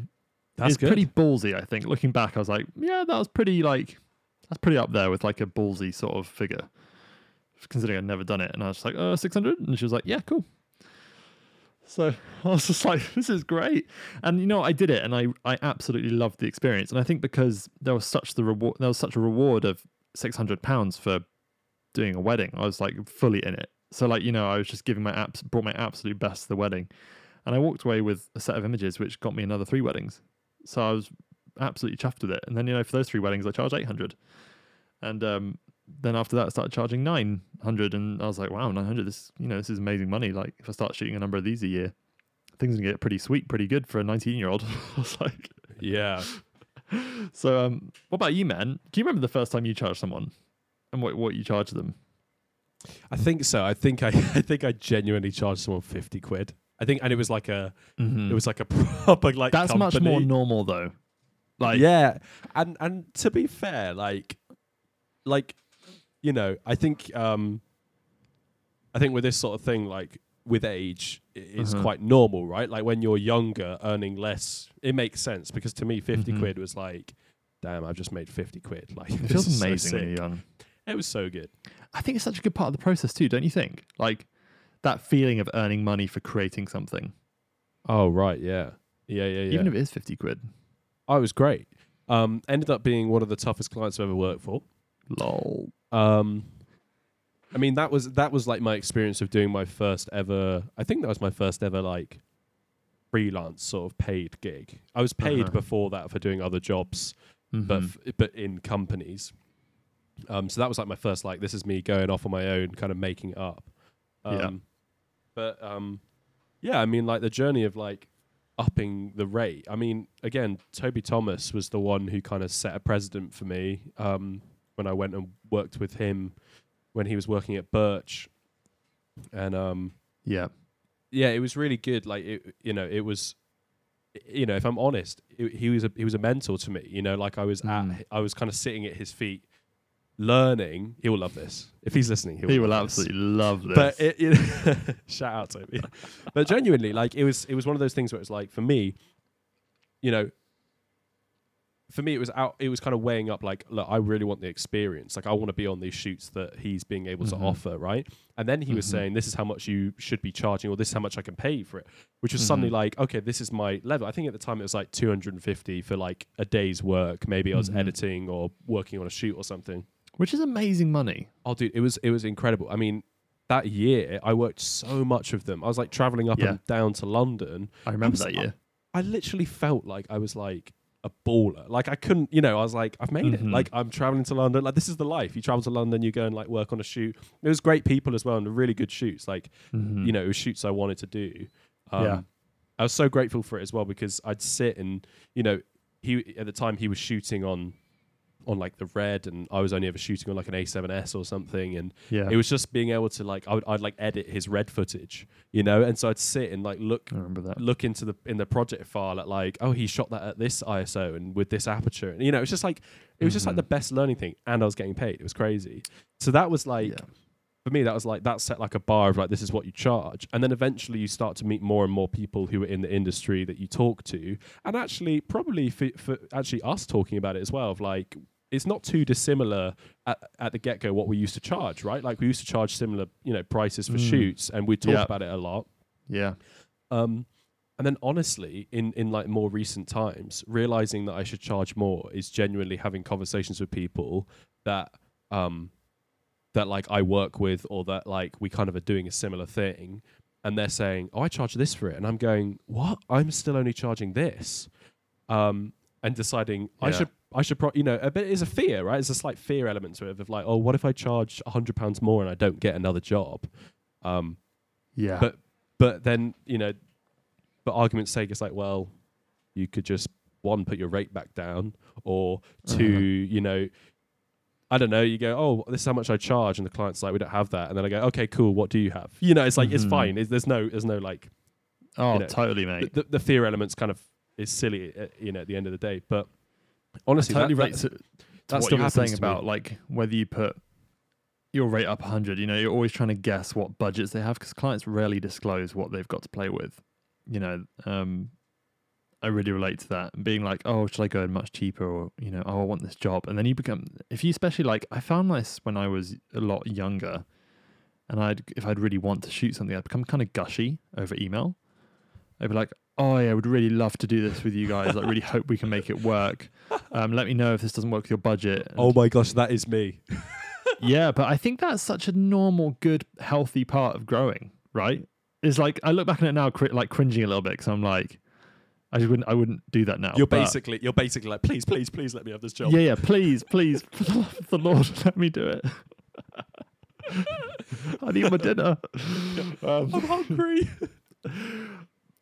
That's it's good. Pretty ballsy, I think. Looking back, I was like, yeah, that was pretty like, that's pretty up there with like a ballsy sort of figure, considering I'd never done it. And I was just like, oh, six hundred? And she was like, yeah, cool. So I was just like, this is great. And you know, I did it, and I, I absolutely loved the experience. And I think because there was such the reward, there was such a reward of six hundred pounds for doing a wedding, I was like fully in it. So like, you know, I was just giving my abs- brought my absolute best to the wedding. And I walked away with a set of images, which got me another three weddings. So I was absolutely chuffed with it. And then, you know, for those three weddings, I charged eight hundred. And um, then after that, I started charging nine hundred. And I was like, wow, nine hundred, this, you know, this is amazing money. Like, if I start shooting a number of these a year, things can get pretty sweet, pretty good for a nineteen-year-old. I was like... Yeah. So um, what about you, man? Do you remember the first time you charged someone and what, what you charged them? I think so. I think I, I think I genuinely charged someone fifty quid. I think, and it was like a, mm-hmm. it was like a proper like. That's company. Much more normal though. Like yeah, and and to be fair, like, like, you know, I think, um, I think with this sort of thing, like with age, it's uh-huh. quite normal, right? Like when you're younger, earning less, it makes sense, because to me, fifty mm-hmm. quid was like, damn, I've just made fifty quid. Like it feels amazing so when you're young. It was so good. I think it's such a good part of the process too, don't you think? Like. That feeling of earning money for creating something. Oh, right. Yeah. Yeah, yeah, yeah. Even if it is fifty quid. Oh, it was great. Um, ended up being one of the toughest clients I've ever worked for. Lol. Um, I mean, that was, that was like my experience of doing my first ever, I think that was my first ever like freelance sort of paid gig. I was paid uh-huh. before that for doing other jobs, mm-hmm. but f- but in companies. Um, so that was like my first, like, this is me going off on my own, kind of making it up. Um, yeah. But, um, yeah, I mean, like, the journey of, like, upping the rate. I mean, again, Toby Thomas was the one who kind of set a precedent for me um, when I went and worked with him when he was working at Birch. And, um, yeah. Yeah, it was really good. Like, it, you know, it was, you know, if I'm honest, it, he was a, he was a mentor to me, you know, like I was mm. at, I was kind of sitting at his feet. Learning, he will love this. If he's listening, he'll he will love absolutely this. love this. But it, it shout out to him. But genuinely, like it was, it was one of those things where it's like for me, you know, for me it was out. It was kind of weighing up, like, look, I really want the experience. Like I want to be on these shoots that he's being able mm-hmm. to offer, right? And then he mm-hmm. was saying, this is how much you should be charging, or this is how much I can pay for it, which was mm-hmm. suddenly like, okay, this is my level. I think at the time it was like two hundred and fifty for like a day's work. Maybe mm-hmm. I was editing or working on a shoot or something. Which is amazing money. Oh, dude, it was it was incredible. I mean, that year I worked so much of them. I was like traveling up yeah. and down to London. I remember I was, that year. I, I literally felt like I was like a a baller. Like I couldn't, you know, I was like, I've made mm-hmm. it. Like I'm traveling to London. Like this is the life. You travel to London, you go and like work on a shoot. It was great people as well and really good shoots. Like, mm-hmm. you know, it was shoots I wanted to do. Um, yeah. I was so grateful for it as well because I'd sit and, you know, he at the time he was shooting on on like the Red and I was only ever shooting on like an A seven S or something. And yeah. it was just being able to like, I would, I'd like edit his Red footage, you know? And so I'd sit and like, look, I remember that. look into the, in the project file at like, oh, he shot that at this I S O and with this aperture. And you know, it was just like, it was mm-hmm. just like the best learning thing. And I was getting paid. It was crazy. So that was like, yeah. for me, that was like, that set like a bar of like, this is what you charge. And then eventually you start to meet more and more people who are in the industry that you talk to. And actually probably for, for actually us talking about it as well of like, it's not too dissimilar at, at the get-go what we used to charge, right? Like we used to charge similar, you know, prices for mm. shoots, and we talked yeah. about it a lot. Yeah. Um, and then honestly, in in like more recent times, realizing that I should charge more is genuinely having conversations with people that um, that like I work with or that like we kind of are doing a similar thing, and they're saying, "Oh, I charge this for it," and I'm going, "What? I'm still only charging this," um, and deciding yeah. I should. I should probably, you know, a bit is a fear, right? It's a slight fear element to it of like, oh, what if I charge one hundred pounds more and I don't get another job? Um, yeah. But but then, you know, for argument's sake, it's like, well, you could just, one, put your rate back down, or two, uh-huh. you know, I don't know, you go, oh, this is how much I charge. And the client's like, we don't have that. And then I go, okay, cool. What do you have? You know, it's like, mm-hmm. it's fine. It's, there's no, there's no like, oh, you know, totally, mate. The, the fear element's kind of is silly, uh, you know, at the end of the day. But, honestly, I totally that, relate to, to that's what you were saying about me. Like whether you put your rate up one hundred. You know, you're always trying to guess what budgets they have because clients rarely disclose what they've got to play with. You know, um, I really relate to that. Being like, oh, should I go in much cheaper, or you know, oh, I want this job, and then you become if you especially like I found this when I was a lot younger, and I'd if I'd really want to shoot something, I'd become kind of gushy over email. I'd be like, oh yeah, I would really love to do this with you guys. I really hope we can make it work. Um, let me know if this doesn't work with your budget. And oh my gosh, that is me. Yeah, but I think that's such a normal, good, healthy part of growing, right? It's like, I look back on it now, cr- like cringing a little bit because I'm like, I just wouldn't, I wouldn't do that now. You're basically, you're basically like, please, please, please let me have this job. Yeah, yeah, please, please, for the love of the Lord, let me do it. I need my dinner. Um, I'm hungry.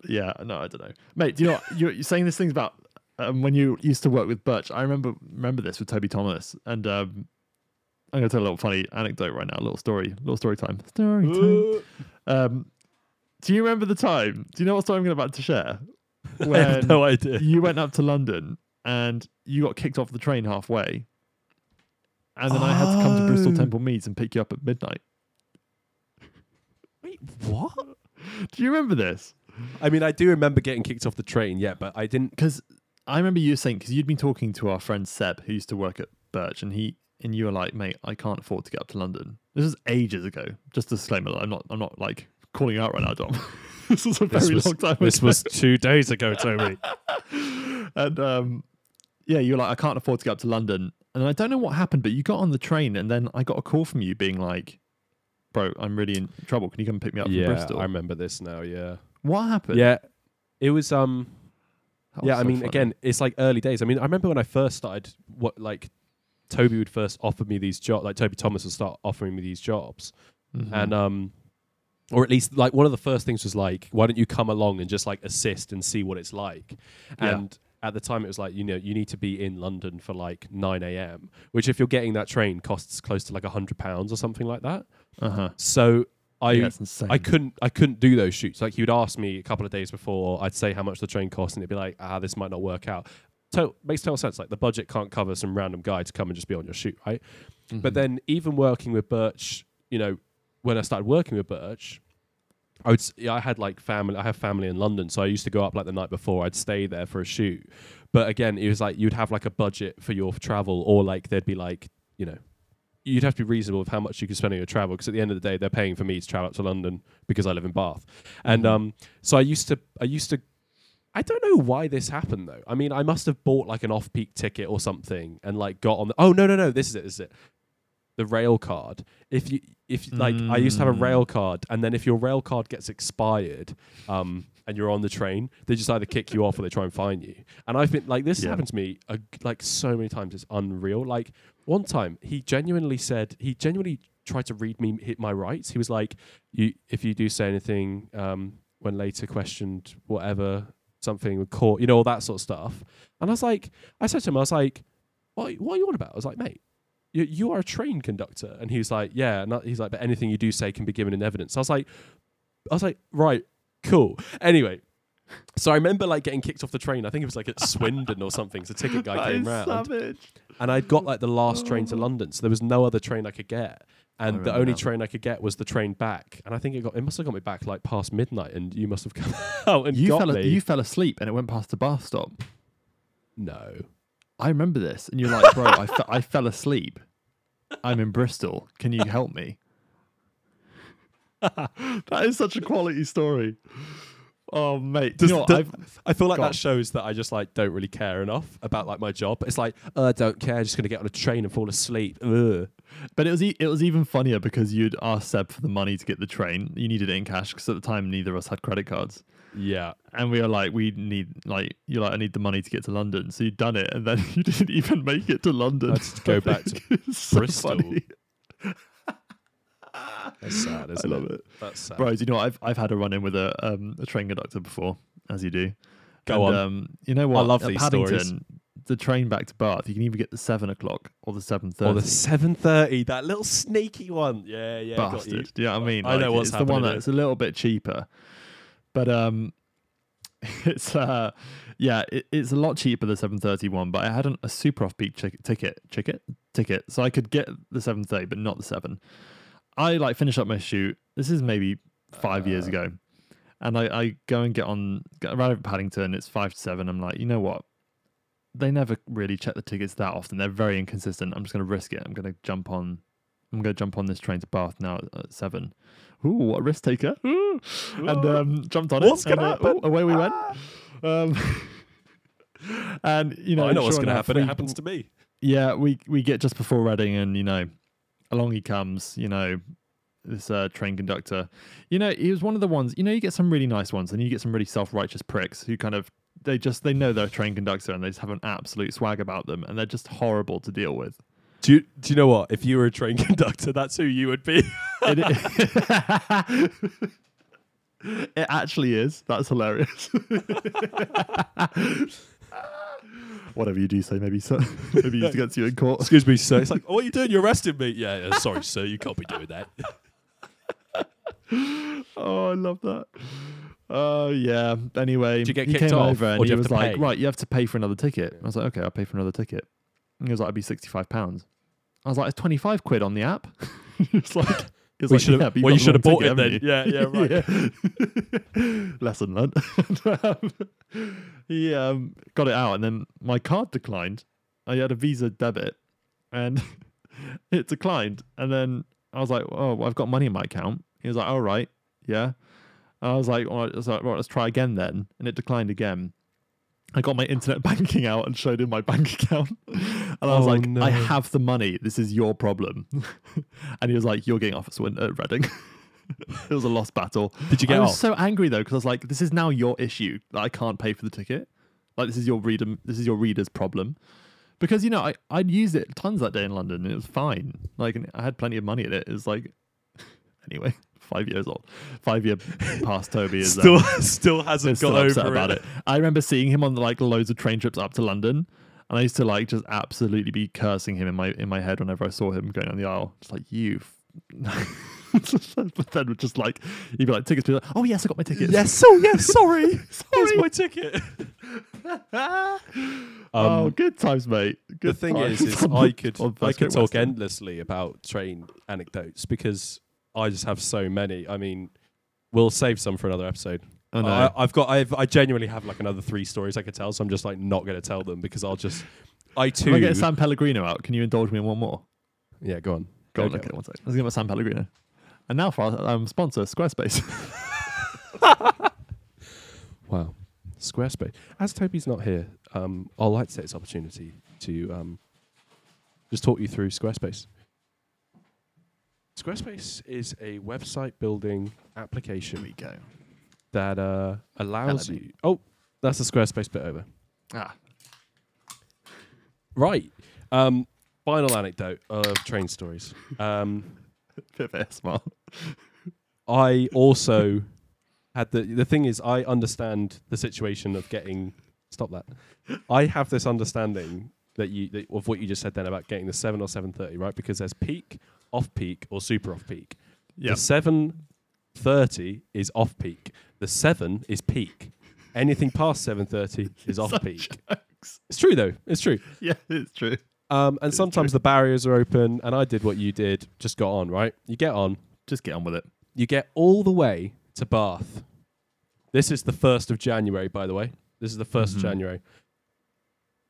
Yeah, no, I don't know, mate. Do you know what? You're, you're saying these things about um, when you used to work with Birch. I remember remember this with Toby Thomas, and um, I'm gonna tell a little funny anecdote right now. A little story, little story time. Story time. Um, do you remember the time? Do you know what story I'm about to share? When I have no idea. You went up to London and you got kicked off the train halfway, and then oh. I had to come to Bristol Temple Meads and pick you up at midnight. Wait, what? Do you remember this? I mean, I do remember getting kicked off the train, yeah, but I didn't... Because I remember you saying, because you'd been talking to our friend Seb, who used to work at Birch, and he and you were like, mate, I can't afford to get up to London. This was ages ago. Just a disclaimer, I'm not, I'm not like, calling out right now, Dom. This was a this very was, long time this ago. This was two days ago, Toby. And, um, yeah, you were like, I can't afford to get up to London. And I don't know what happened, but you got on the train, and then I got a call from you being like, bro, I'm really in trouble. Can you come pick me up yeah, from Bristol? Yeah, I remember this now, yeah. What happened? Yeah, it was um, was yeah. So I mean, funny. Again, it's like early days. I mean, I remember when I first started. What like, Toby would first offer me these jobs. Like Toby Thomas would start offering me these jobs, mm-hmm. and um, or at least like one of the first things was like, why don't you come along and just like assist and see what it's like? Yeah. And at the time, it was like, you know, you need to be in London for like nine a.m., which if you're getting that train costs close to like a hundred pounds or something like that. Uh huh. So. I yeah, I couldn't I couldn't do those shoots. Like he would ask me a couple of days before, I'd say how much the train costs, and it'd be like, ah, this might not work out. Total, makes total sense. Like the budget can't cover some random guy to come and just be on your shoot, right? Mm-hmm. But then even working with Birch, you know, when I started working with Birch, I would I had like family. I have family in London, so I used to go up like the night before. I'd stay there for a shoot. But again, it was like you'd have like a budget for your travel, or like there'd be like, you know. You'd have to be reasonable with how much you can spend on your travel, because at the end of the day, they're paying for me to travel up to London because I live in Bath. And um, so I used to, I used to, I don't know why this happened though. I mean, I must have bought like an off-peak ticket or something and like got on the, oh no, no, no, this is it, this is it. The rail card. If you, if like mm. I used to have a rail card, and then if your rail card gets expired, um, and you're on the train, they just either kick you off or they try and fine you. And I've been like, this yeah. happened to me uh, like so many times. It's unreal. Like one time, he genuinely said he genuinely tried to read me hit my rights. He was like, "You, if you do say anything, um, when later questioned, whatever, something with court, you know, all that sort of stuff." And I was like, I said to him, I was like, "What? What are you on about?" I was like, "Mate, you, you are a train conductor." And he was like, "Yeah." And he's like, "But anything you do say can be given in evidence." So I was like, I was like, right. Cool. Anyway, so I remember like getting kicked off the train. I think it was like at Swindon or something. So ticket guy that came round, savage. And I'd got like the last train to London, so there was no other train I could get, and the only that. train I could get was the train back. And I think it got it must have got me back like past midnight, and you must have come out and you got fell me. A, you fell asleep, and it went past the bus stop. No, I remember this, and you're like, "Bro, I fe- I fell asleep. I'm in Bristol. Can you help me?" That is such a quality story. Oh mate, Does, you know do, I feel like God. that shows that I just like don't really care enough about like my job. It's like oh, I don't care. I'm just gonna get on a train and fall asleep. Ugh. But it was e- it was even funnier because you'd asked Seb for the money to get the train. You needed it in cash because at the time neither of us had credit cards. Yeah, and we were like, we need like you're like I need the money to get to London. So you'd done it, and then you didn't even make it to London. I just go back to Bristol. So that's sad, isn't I love it? it. That's sad. Bro, you know what? I've I've had a run in with a um, a train conductor before, as you do. Go and, on. Um, you know what? I love At these Paddington, stories. The train back to Bath, you can either get the seven o'clock or the seven thirty. Or the seven thirty, that little sneaky one. Yeah, yeah. Bastard. Got you. Do you know what I mean? Like, I know what's it's happening. It's the one that's a little bit cheaper, but um, it's uh, yeah, it, it's a lot cheaper the seven thirty one. But I had an, a super off peak ticket, ticket, ticket, ticket, so I could get the seven thirty, but not the seven. I like finish up my shoot. This is maybe five uh, years ago, and I, I go and get on get around at Paddington. It's five to seven. I'm like, you know what? They never really check the tickets that often. They're very inconsistent. I'm just gonna risk it. I'm gonna jump on. I'm gonna jump on this train to Bath now at seven. Ooh, what a risk taker! Ooh. And um, jumped on what's it. What's gonna and, happen? Uh, oh, away we ah. went. Um, and you know, well, I know sure what's gonna enough, happen. We, it happens to me. Yeah, we we get just before Reading, and you know. Along he comes, you know, this uh, train conductor. You know, he was one of the ones, you know, you get some really nice ones and you get some really self-righteous pricks who kind of, they just, they know they're a train conductor and they just have an absolute swag about them and they're just horrible to deal with. Do you, do you know what? If you were a train conductor, that's who you would be. it, it, it actually is. That's hilarious. Whatever you do say, maybe so. Maybe you get to you in court. Excuse me, sir. It's like, oh, what are you doing? You're arresting me. Yeah, yeah sorry, sir. You can't be doing that. Oh, I love that. Oh, uh, yeah. Anyway, did you get kicked he came off, over and he was like, right, you have to pay for another ticket. Yeah. I was like, okay, I'll pay for another ticket. And he was like, it'd be sixty-five pounds. I was like, it's twenty-five quid on the app. It's like... It's we like, should have, yeah, well, you should have bought it then. You? Yeah, yeah, right. Yeah. Lesson learned. um, he um, got it out, and then my card declined. I had a Visa debit, and it declined. And then I was like, "Oh, well, I've got money in my account." He was like, "All right, yeah." And I was like, well, I was like well, "Let's try again then," and it declined again. I got my internet banking out and showed him my bank account. And I was oh, like, no. I have the money. This is your problem. And he was like, you're getting off at Reading. It was a lost battle. Did you get I off? I was so angry, though, because I was like, this is now your issue. That I can't pay for the ticket. Like, this is your reader. This is your reader's problem. Because, you know, I, I'd used it tons that day in London. And it was fine. Like, and I had plenty of money in it. It was like, anyway. Five years old, five year past Toby is still um, still hasn't got over upset about it. it. I remember seeing him on like loads of train trips up to London, and I used to like just absolutely be cursing him in my in my head whenever I saw him going down the aisle, just like you. But then just like you'd be like tickets, be like, oh yes, I got my tickets. Yes, oh yes, sorry, sorry, here's my ticket. um, oh, good times, mate. Good the thing times. is, is I could I could talk Western. endlessly about train anecdotes because. I just have so many. I mean, we'll save some for another episode. Oh, no. I, I've got, I've, I genuinely have like another three stories I could tell, so I'm just like not going to tell them because I'll just, I too. If I get San Pellegrino out, can you indulge me in one more? Yeah, go on. Go on. Okay, okay. One second. Let's get my San Pellegrino. And now for our um, sponsor, Squarespace. Wow. Squarespace. As Toby's not here, um, I'd like to take this opportunity to um, just talk you through Squarespace. Squarespace is a website building application. There we go. That uh, allows you. Oh, that's the Squarespace bit over. Ah. Right. Um, final anecdote of train stories. Um, bit of a smile. I also had the the thing is I understand the situation of getting stop that. I have this understanding that you that, of what you just said then about getting the seven or seven thirty, right? Because there's peak, off peak, or super off peak. Yep. The seven thirty is off peak. The seven is peak. Anything past seven thirty is off peak. Jokes. It's true though. It's true. Yeah, it's true. Um, and it's sometimes true. The barriers are open, and I did what you did. Just got on, right? You get on. Just get on with it. You get all the way to Bath. This is the first of January, by the way. This is the first mm-hmm. of January.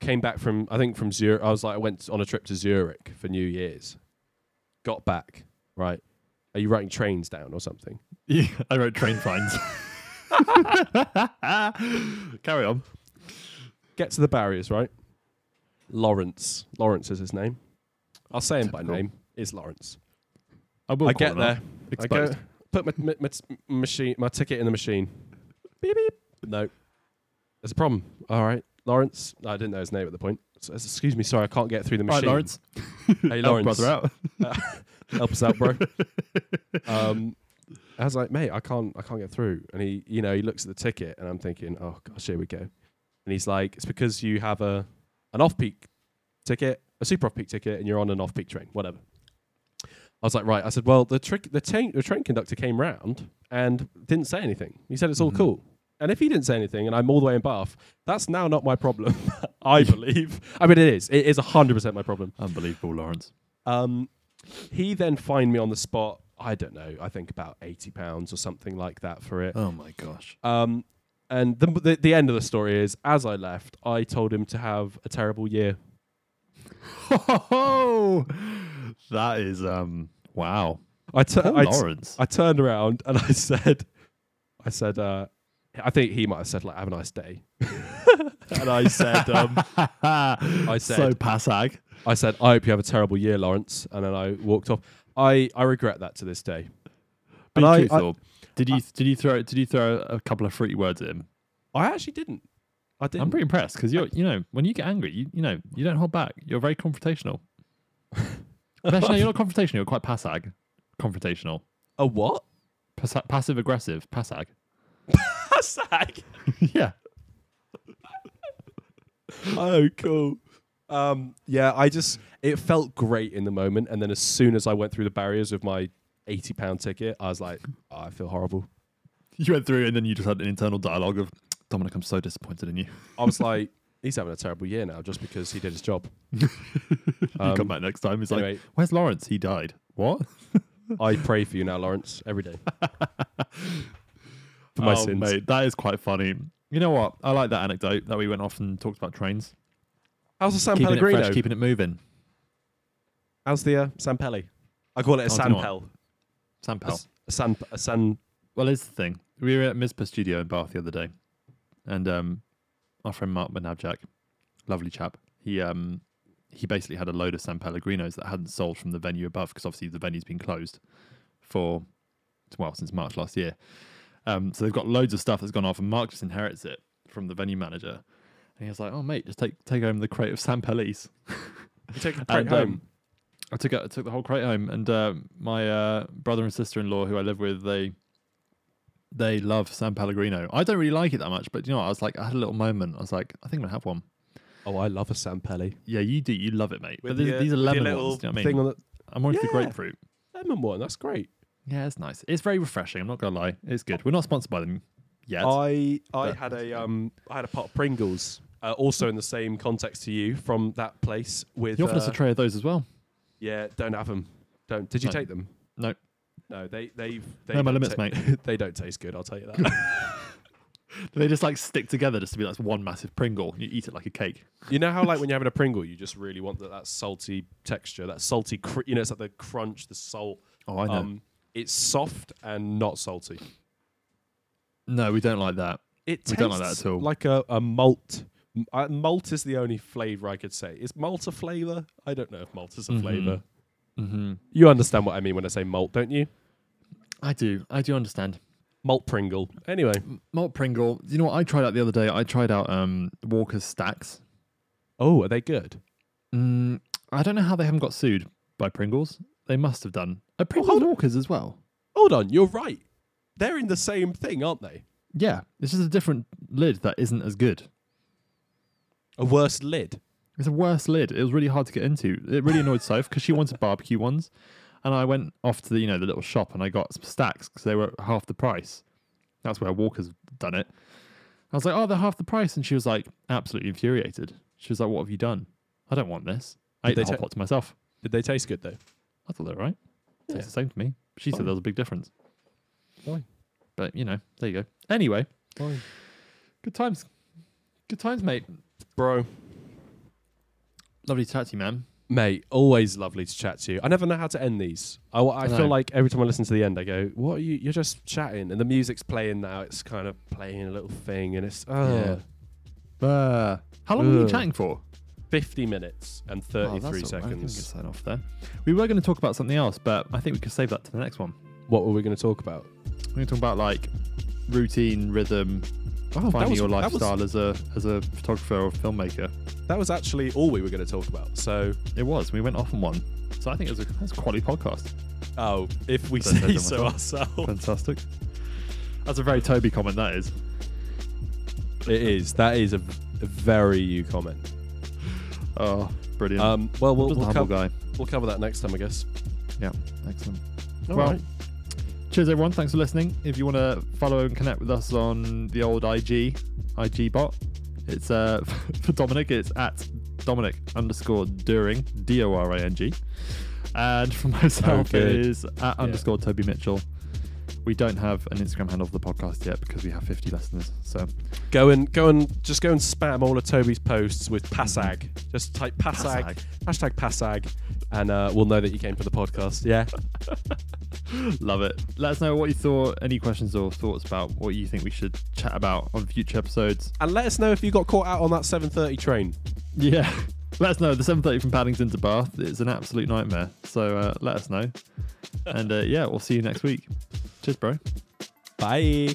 Came back from, I think from Zurich. I was like, I went on a trip to Zurich for New Year's. Got back, right? Are you writing trains down or something? Yeah, I wrote train fines. Carry on. Get to the barriers, right? Lawrence. Lawrence is his name. I'll say him by name. It's Lawrence. I will. I get there. I go, put my, my, my, machine, my ticket in the machine. Beep, beep. No. There's a problem. All right. Lawrence. No, I didn't know his name at the point. So, excuse me. Sorry, I can't get through the machine. Hi, Lawrence. Hey, Lawrence. Help brother out. Uh, help us out, bro. um, I was like, mate, I can't I can't get through. And he, you know, he looks at the ticket and I'm thinking, oh, gosh, here we go. And he's like, it's because you have a an off-peak ticket, a super off-peak ticket, and you're on an off-peak train, whatever. I was like, right. I said, well, the trick, the, t- the train conductor came round and didn't say anything. He said, it's all mm-hmm. cool. And if he didn't say anything and I'm all the way in Bath, that's now not my problem, I believe. I mean, it is. It is one hundred percent my problem. Unbelievable, Lawrence. Um, he then fined me on the spot, I don't know, I think about eighty pounds or something like that for it. Oh, my gosh. Um, and the, the the end of the story is, as I left, I told him to have a terrible year. Oh, that is... um. Wow. I, tur- oh, I, t- I turned around and I said, I said, uh, I think he might have said, like, have a nice day. And I said, um, I said, so passag. I said, I hope you have a terrible year, Lawrence. And then I walked off. I, I regret that to this day. But I, I, did you, I, did you throw, did you throw a couple of fruity words at him? I actually didn't. I didn't. I'm pretty impressed because you're, you know, when you get angry, you, you know, you don't hold back. You're very confrontational. Actually, no, you're not confrontational. You're quite passag. Confrontational. A what? Pas- passive aggressive. Passag. Passag? Yeah. Oh, cool. Um, yeah, I just... It felt great in the moment. And then as soon as I went through the barriers with my eighty pound ticket, I was like, oh, I feel horrible. You went through and then you just had an internal dialogue of, Dominic, I'm so disappointed in you. I was like... He's having a terrible year now just because he did his job. You um, come back next time. He's anyway, like, where's Lawrence? He died. What? I pray for you now, Lawrence, every day. For my oh, sins. Mate, that is quite funny. You know what? I like that anecdote that we went off and talked about trains. How's the San keeping Pellegrino? It fresh, keeping it moving. How's the uh, San Pelle? I call it a oh, San Pel. San Pel. A, a San... A San... Well, here's the thing. We were at Mizpa Studio in Bath the other day. And... um our friend Mark Benavjak, lovely chap, he um he basically had a load of San Pellegrinos that hadn't sold from the venue above because obviously the venue's been closed for, well, since March last year. Um, so they've got loads of stuff that's gone off and Mark just inherits it from the venue manager. And he was like, oh, mate, just take take home the crate of San Pellis. You take the crate and, home? Um, I took I took the whole crate home. And uh, my uh, brother and sister-in-law who I live with, they... They love San Pellegrino. I don't really like it that much, but you know, I was like, I had a little moment. I was like, I think I'm gonna have one. Oh, I love a San Pelli. Yeah, you do. You love it, mate. With but these, your, these are lemon ones. Do you know what I mean? On the... I'm more yeah, into the grapefruit. Lemon one. That's great. Yeah, it's nice. It's very refreshing. I'm not gonna lie. It's good. We're not sponsored by them yet. I I had a um I had a pot of Pringles, uh, also in the same context to you from that place. With you offered uh, us a tray of those as well. Yeah, don't have them. Don't. Did you no. take them? No. No, they they've they no my limits, ta- mate. They don't taste good. I'll tell you that. They just like stick together just to be like one massive Pringle. You eat it like a cake. You know how like when you're having a Pringle, you just really want that, that salty texture, that salty. Cr- you know, it's like the crunch, the salt. Oh, I know. Um, it's soft and not salty. No, we don't like that. It we tastes don't like that at all. Like a, a malt. Uh, malt is the only flavour I could say. Is malt a flavour? I don't know if malt is a mm-hmm. flavour. Mm-hmm. You understand what I mean when I say malt, don't you? I do. I do understand. Malt Pringle. Anyway. Malt Pringle. You know what? I tried out the other day. I tried out um, Walker's Stacks. Oh, are they good? Mm, I don't know how they haven't got sued by Pringles. They must have done. Are Pringles oh, Walkers as well? Hold on. You're right. They're in the same thing, aren't they? Yeah. It's just a different lid that isn't as good. A worse lid? It's a worse lid. It was really hard to get into. It really annoyed Soph because she wanted barbecue ones. And I went off to the, you know, the little shop and I got some Stacks because they were half the price. That's where Walker's done it. I was like, oh, they're half the price. And she was like, absolutely infuriated. She was like, what have you done? I don't want this. I ate the hot pot to myself. Did they taste good though? I thought they were right. Yeah. Tastes the same to me. She Fine. said there was a big difference. Fine. But, you know, there you go. Anyway. Fine. Good times. Good times, mate. Bro. Lovely to chat to you, man. Mate, always lovely to chat to you. I never know how to end these. I, I, I feel like every time I listen to the end, I go, what are you? You're just chatting. And the music's playing now. It's kind of playing a little thing. And it's, oh. Yeah. Uh, how long Ugh. were you chatting for? fifty minutes and thirty-three oh, that's seconds. All right. I think it's sign off there. We were going to talk about something else, but I think we could save that to the next one. What were we going to talk about? We're going to talk about like routine, rhythm, oh, finding was, your lifestyle was, as a as a photographer or filmmaker. That was actually all we were going to talk about. So it was. We went off on one. So I think it was a, it was a quality podcast. Oh, if we say so ourselves. Fantastic. That's a very Toby comment. That is. It is. That is a, a very you comment. Oh, brilliant. Um, well, we'll, we'll, co- guy. we'll cover that next time, I guess. Yeah, excellent. All well, right. Cheers, everyone. Thanks for listening. If you want to follow and connect with us on the old I G, I G bot, it's uh, for Dominic, it's at Dominic underscore During, D O R I N G. And for myself, oh, it is at yeah. underscore Toby Mitchell. We don't have an Instagram handle for the podcast yet because we have fifty listeners. So go and go and just go and spam all of Toby's posts with Passag. Just type Passag, Passag. hashtag Passag, and uh, we'll know that you came for the podcast. Yeah. Love it. Let us know what you thought, any questions or thoughts about what you think we should chat about on future episodes. And let us know if you got caught out on that seven thirty train. Yeah. Let us know. The seven thirty from Paddington to Bath is an absolute nightmare. So uh, let us know. And uh, yeah, we'll see you next week. Cheers, bro. Bye.